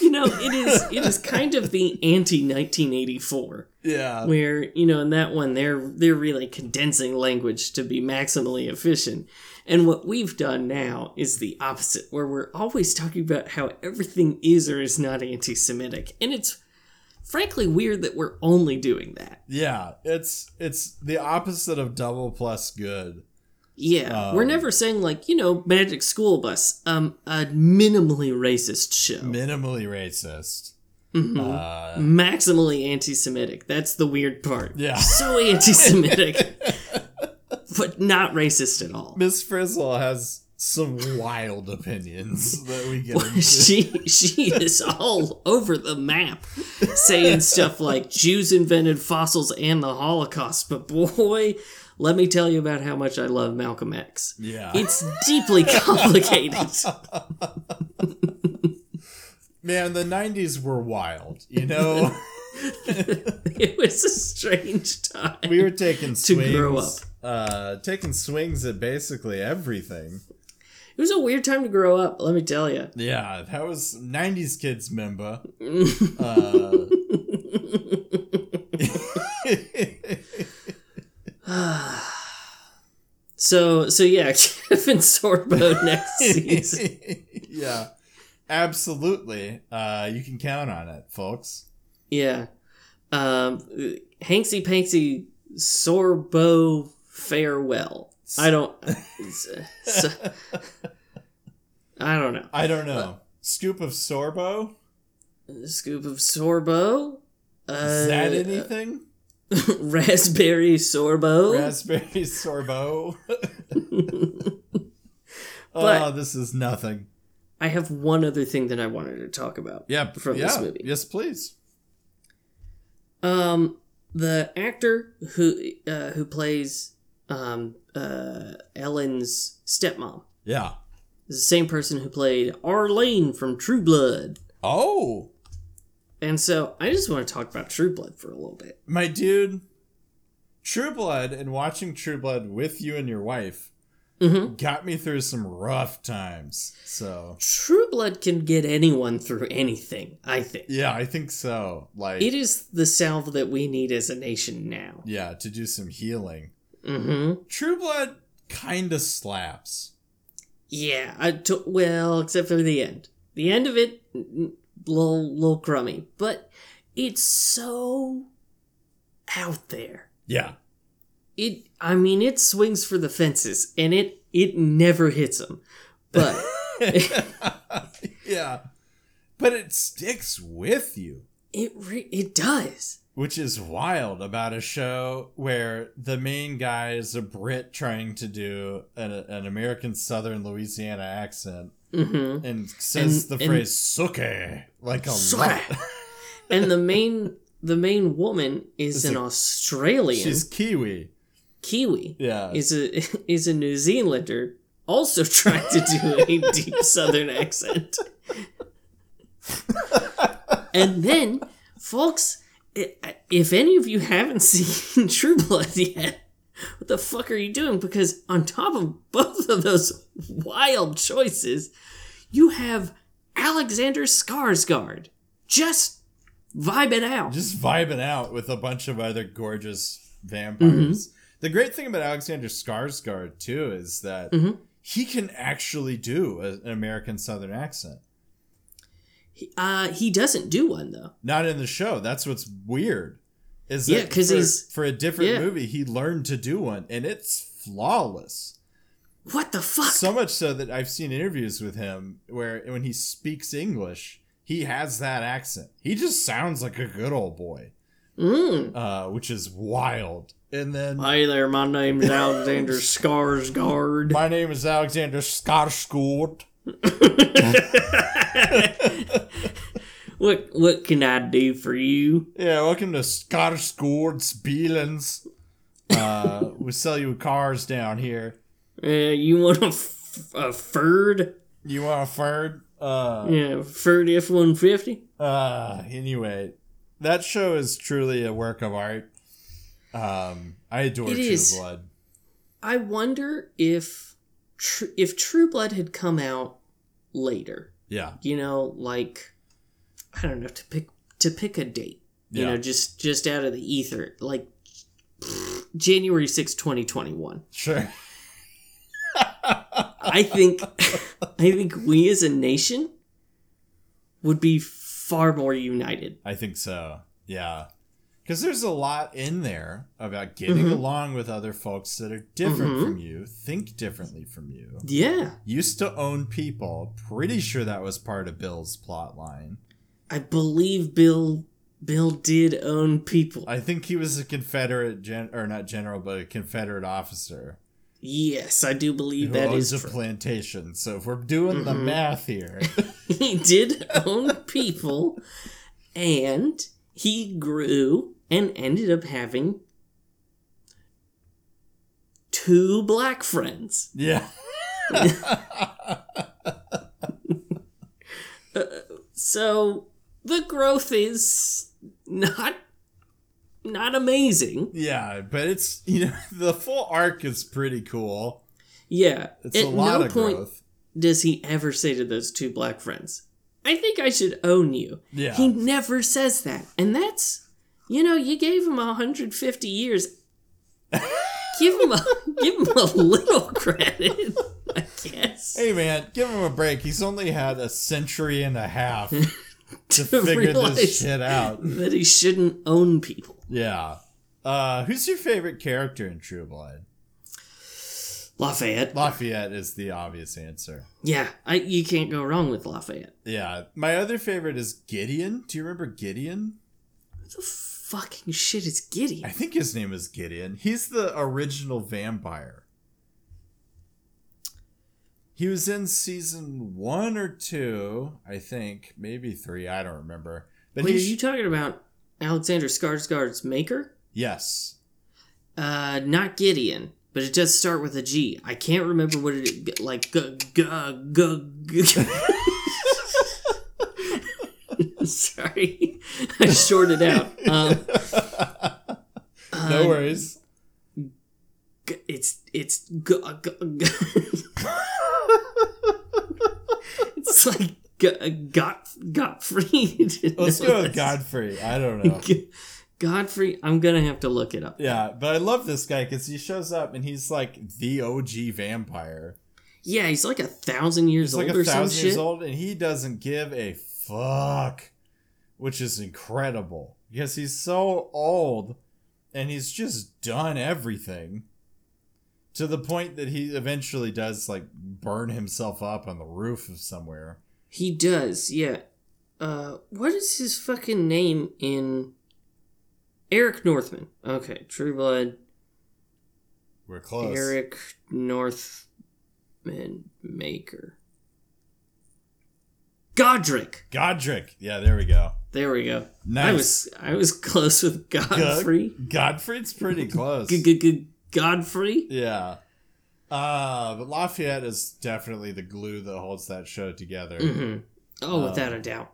You know, it is it is kind of the anti-nineteen eighty-four. Yeah. Where, you know, in that one, they're they're really condensing language to be maximally efficient. And what we've done now is the opposite, where we're always talking about how everything is or is not anti-Semitic. And it's frankly weird that we're only doing that. Yeah, it's it's the opposite of double plus good. Yeah, um, we're never saying, like, you know, Magic School Bus, um, a minimally racist show. Minimally racist. Mm-hmm. Uh, Maximally anti-Semitic. That's the weird part. Yeah. So anti-Semitic. But not racist at all. Miss Frizzle has some wild opinions that we get well, into. She, she is all over the map saying stuff like Jews invented fossils and the Holocaust. But boy, let me tell you about how much I love Malcolm X. Yeah. It's deeply complicated. Man, the nineties were wild, you know? It was a strange time. We were taking swings. To grow up. Uh, taking swings at basically everything. It was a weird time to grow up, let me tell you. Yeah, that was nineties kids, member. Uh... so, so yeah, Kevin Sorbo next season. Yeah, absolutely. Uh, you can count on it, folks. Yeah. Um, Hanksy Panksy Sorbo... Farewell. I don't. So, I don't know. I don't know. Uh, scoop of Sorbo? Scoop of Sorbo? Uh, Is that anything? Uh, raspberry Sorbo? Raspberry Sorbo. Oh, this is nothing. I have one other thing that I wanted to talk about yeah, from yeah, this movie. Yes, please. Um, the actor who uh, who plays... Um, uh, Ellen's stepmom. Yeah. It's the same person who played Arlene from True Blood. Oh. And so I just want to talk about True Blood for a little bit. My dude, True Blood and watching True Blood with you and your wife mm-hmm. got me through some rough times. So True Blood can get anyone through anything, I think. Yeah, I think so. Like, it is the salve that we need as a nation now. Yeah, to do some healing. Mm-hmm. True Blood kind of slaps. Yeah, I t- well, except for the end. The end of it, little little crummy, but it's so out there. Yeah, it. I mean, it swings for the fences, and it it never hits him. But yeah, but it sticks with you. It re- it does. Which is wild about a show where the main guy is a Brit trying to do an, an American Southern Louisiana accent, mm-hmm. and says and, the and, phrase "suke" like a lot. And the main the main woman is it's an a, Australian. She's Kiwi. Kiwi. Yeah. Is a is a New Zealander also trying to do a deep Southern accent. And then, folks, if any of you haven't seen True Blood yet, what the fuck are you doing? Because on top of both of those wild choices, you have Alexander Skarsgård just vibing out. Just vibing out with a bunch of other gorgeous vampires. Mm-hmm. The great thing about Alexander Skarsgård, too, is that mm-hmm. he can actually do an American Southern accent. Uh, he doesn't do one, though. Not in the show. That's what's weird. Is that yeah, because he's for a different yeah. movie, he learned to do one, and it's flawless. What the fuck? So much so that I've seen interviews with him where when he speaks English, he has that accent. He just sounds like a good old boy, mm. uh, which is wild. And then, hey there, my name is Alexander Skarsgård. My name is Alexander Skarsgård. What what can I do for you? Yeah, welcome to Skarsgård's Bilans. Uh, we sell you cars down here. Uh, you want a, f- a Ford? You want a Ford? Uh, yeah, Ford F one fifty? Uh, anyway, that show is truly a work of art. Um, I adore it True is. Blood. I wonder if tr- if True Blood had come out later. Yeah. You know, like... I don't know, to pick to pick a date, you yeah. know, just just out of the ether, like pfft, January sixth, twenty twenty-one. Sure. I think I think we as a nation would be far more united. I think so. Yeah. Because there's a lot in there about getting mm-hmm. along with other folks that are different mm-hmm. from you, think differently from you. Yeah. Used to own people. Pretty sure that was part of Bill's plot line. I believe Bill Bill did own people. I think he was a Confederate, gen- or not general, but a Confederate officer. Yes, I do believe that is. He owns a plantation, so if we're doing mm-hmm. the math here. He did own people, and he grew and ended up having two black friends. Yeah. uh, so... The growth is not not amazing. Yeah, but it's, you know, the full arc is pretty cool. Yeah. It's a lot of growth. Does he ever say to those two black friends, I think I should own you. Yeah. He never says that. And that's, you know, you gave him one hundred fifty years. Give him a, give him a little credit, I guess. Hey, man, give him a break. He's only had a century and a half. To, to figure this shit out. That he shouldn't own people. Yeah. Uh, who's your favorite character in True Blood? Lafayette. Lafayette is the obvious answer. Yeah. I, you can't go wrong with Lafayette. Yeah. My other favorite is Gideon. Do you remember Gideon? What the fucking shit is Gideon? I think his name is Gideon. He's the original vampire. He was in season one or two, I think. Maybe three. I don't remember. But Wait, are you talking about Alexander Skarsgård's maker? Yes. Uh, not Gideon, but it does start with a G. I can't remember what it... Like... G- g- g- g- Sorry. I shorted out. Um, no worries. Um, g- it's... It's... G- g- g- It's like got Gottfried. Let's go with Godfrey. I don't know. Godfrey. I'm gonna have to look it up. Yeah, but I love this guy because he shows up and he's like the O G vampire. Yeah, he's like a thousand years old or some shit. He's like a thousand years old, and he doesn't give a fuck, which is incredible because he's so old and he's just done everything. To the point that he eventually does, like, burn himself up on the roof of somewhere. He does, yeah. Uh, what is his fucking name in... Eric Northman. Okay, True Blood. We're close. Eric Northman Maker. Godric. Godric. Yeah, there we go. There we go. Nice. I was I was close with Godfrey. Go- Godfrey's pretty close. Good, good, good. Godfrey? Yeah. Uh, but Lafayette is definitely the glue that holds that show together. Mm-hmm. Oh, um, without a doubt.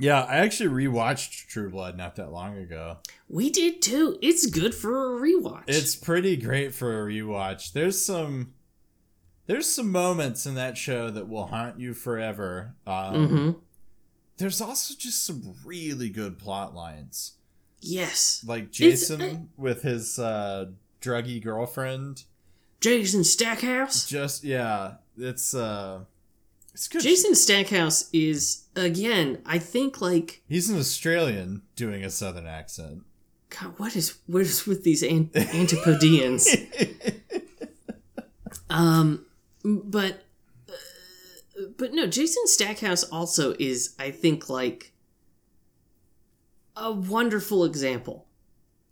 Yeah, I actually rewatched True Blood not that long ago. We did too. It's good for a rewatch. It's pretty great for a rewatch. There's some there's some moments in that show that will haunt you forever. Um, mm-hmm. There's also just some really good plot lines. Yes. Like Jason I, with his uh, druggy girlfriend. Jason Stackhouse? Just, yeah. It's... Uh, Jason Stackhouse is, again, I think, like... He's an Australian doing a Southern accent. God, what is what is with these an- Antipodeans? um, But, uh, but no, Jason Stackhouse also is, I think, like, a wonderful example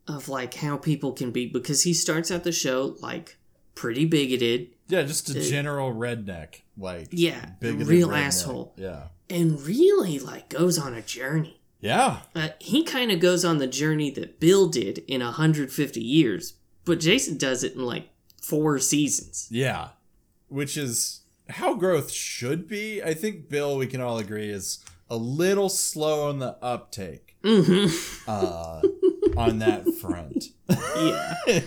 of, like, how people can be, because he starts out the show, like, pretty bigoted. Yeah, just a uh, general redneck. Like, yeah, real asshole. Yeah. And really, like, goes on a journey. Yeah. Uh, he kind of goes on the journey that Bill did in one hundred fifty years, but Jason does it in, like, four seasons. Yeah. Which is how growth should be. I think Bill, we can all agree, is a little slow on the uptake. Mm-hmm. Uh, on that front. Yeah.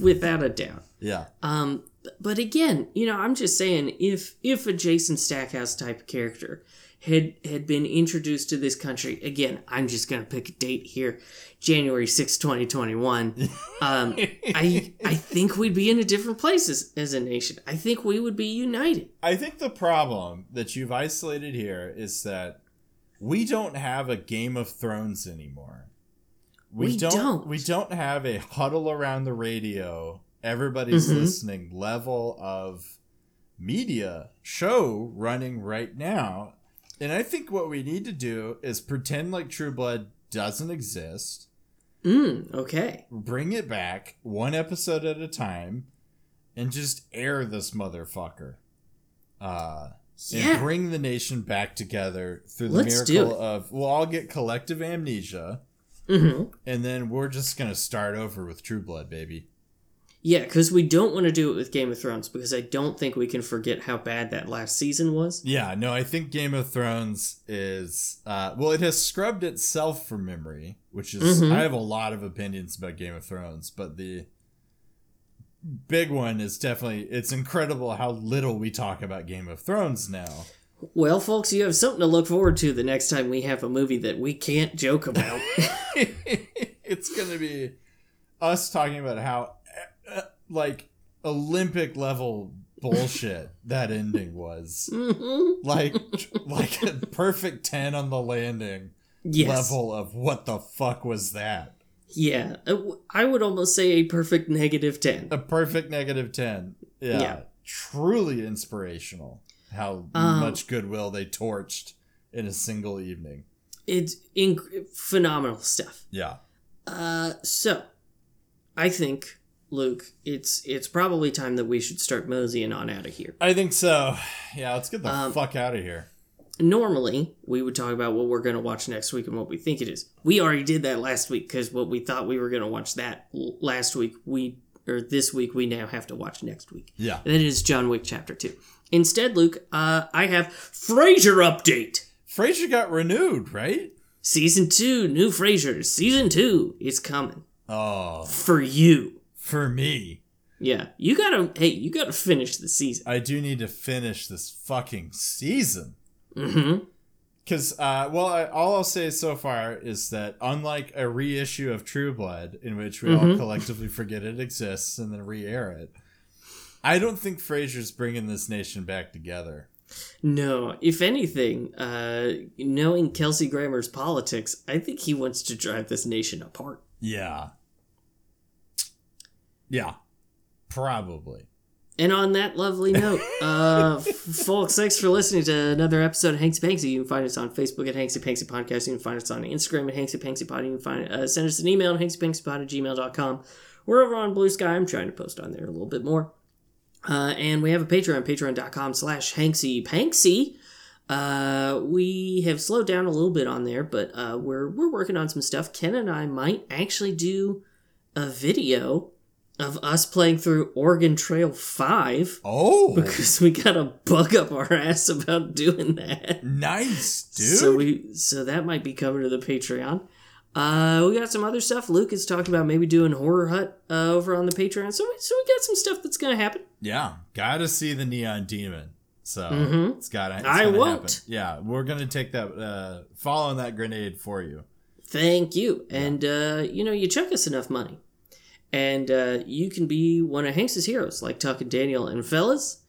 Without a doubt. Yeah. Um, But again, you know, I'm just saying, if if a Jason Stackhouse type of character had had been introduced to this country, again, I'm just gonna pick a date here, January sixth, twenty twenty-one. Um, I I think we'd be in a different place as, as a nation. I think we would be united. I think the problem that you've isolated here is that we don't have a Game of Thrones anymore. We, we don't, don't. We don't have a huddle around the radio. Everybody's mm-hmm. listening level of media show running right now. And I think what we need to do is pretend like True Blood doesn't exist. Mm, okay. Bring it back one episode at a time and just air this motherfucker. Uh, yeah. And bring the nation back together through the Let's miracle of, we'll all get collective amnesia. Mm-hmm. And then we're just going to start over with True Blood, baby. Yeah, because we don't want to do it with Game of Thrones, because I don't think we can forget how bad that last season was. Yeah, no, I think Game of Thrones is... Uh, well, it has scrubbed itself from memory, which is... Mm-hmm. I have a lot of opinions about Game of Thrones, but the big one is definitely... It's incredible how little we talk about Game of Thrones now. Well, folks, you have something to look forward to the next time we have a movie that we can't joke about. It's going to be us talking about how... like Olympic level bullshit that ending was. Mm-hmm. Like like a perfect ten on the landing. Yes. Level of what the fuck was that? Yeah, I would almost say a perfect negative ten. A perfect negative ten. Yeah, yeah. Truly inspirational. How um, much goodwill they torched in a single evening. It's inc- phenomenal stuff. Yeah. Uh, so I think. Luke, it's it's probably time that we should start moseying on out of here. I think so. Yeah, let's get the um, fuck out of here. Normally, we would talk about what we're going to watch next week and what we think it is. We already did that last week, because what we thought we were going to watch that last week, we or this week, we now have to watch next week. Yeah. And that is John Wick Chapter two. Instead, Luke, uh, I have Frasier update. Frasier got renewed, right? Season two, new Frasier. Season two is coming. Oh. For you. For me. Yeah. You gotta, hey, you gotta finish the season. I do need to finish this fucking season. Mm-hmm. Because, uh, well, I, all I'll say so far is that unlike a reissue of True Blood, in which we mm-hmm. all collectively forget it exists and then re-air it, I don't think Frasier's bringing this nation back together. No. If anything, uh, knowing Kelsey Grammer's politics, I think he wants to drive this nation apart. Yeah. Yeah. Probably. And on that lovely note, uh, folks, thanks for listening to another episode of Hanksy Panksy. You can find us on Facebook at Hanksy Panksy Podcast. You can find us on Instagram at Hanksy Panksy Pod. You can find, uh, send us an email at hanksy panksy pod at gmail dot com. We're over on Blue Sky. I'm trying to post on there a little bit more. Uh, and we have a Patreon, patreon dot com slash Hanksy Panksy. Uh, we have slowed down a little bit on there, but uh, we're we're working on some stuff. Ken and I might actually do a video of us playing through Oregon Trail five. Oh! Because we gotta bug up our ass about doing that. Nice, dude! So we so that might be coming to the Patreon. Uh, we got some other stuff. Luke has talked about maybe doing Horror Hut uh, over on the Patreon. So we, so we got some stuff that's gonna happen. Yeah, gotta see the Neon Demon. So mm-hmm. it's gotta. It's I won't. Happen. Yeah, we're gonna take that. Uh, following that grenade for you. Thank you, yeah. And uh, you know, you chuck us enough money, and uh, you can be one of Hanks' heroes, like Tuck and Daniel and fellas.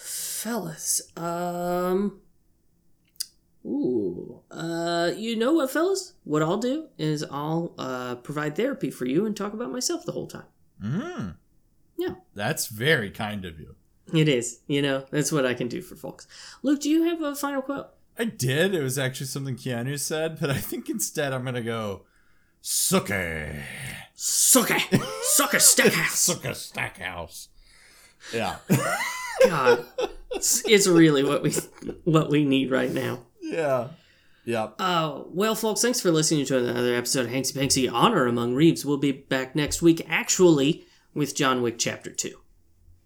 fellas, um. Ooh, uh, you know what, fellas? What I'll do is I'll uh, provide therapy for you and talk about myself the whole time. Mm. Yeah. That's very kind of you. It is. You know, that's what I can do for folks. Luke, do you have a final quote? I did. It was actually something Keanu said, but I think instead I'm going to go, Sucker. Sucker. Sucker Stackhouse. Sucker Stackhouse. Yeah. God. It's, it's really what we what we need right now. Yeah. Yeah. Uh, well, folks, thanks for listening to another episode of Hanksy Panksy Honor Among Reeves. We'll be back next week, actually, with John Wick Chapter two.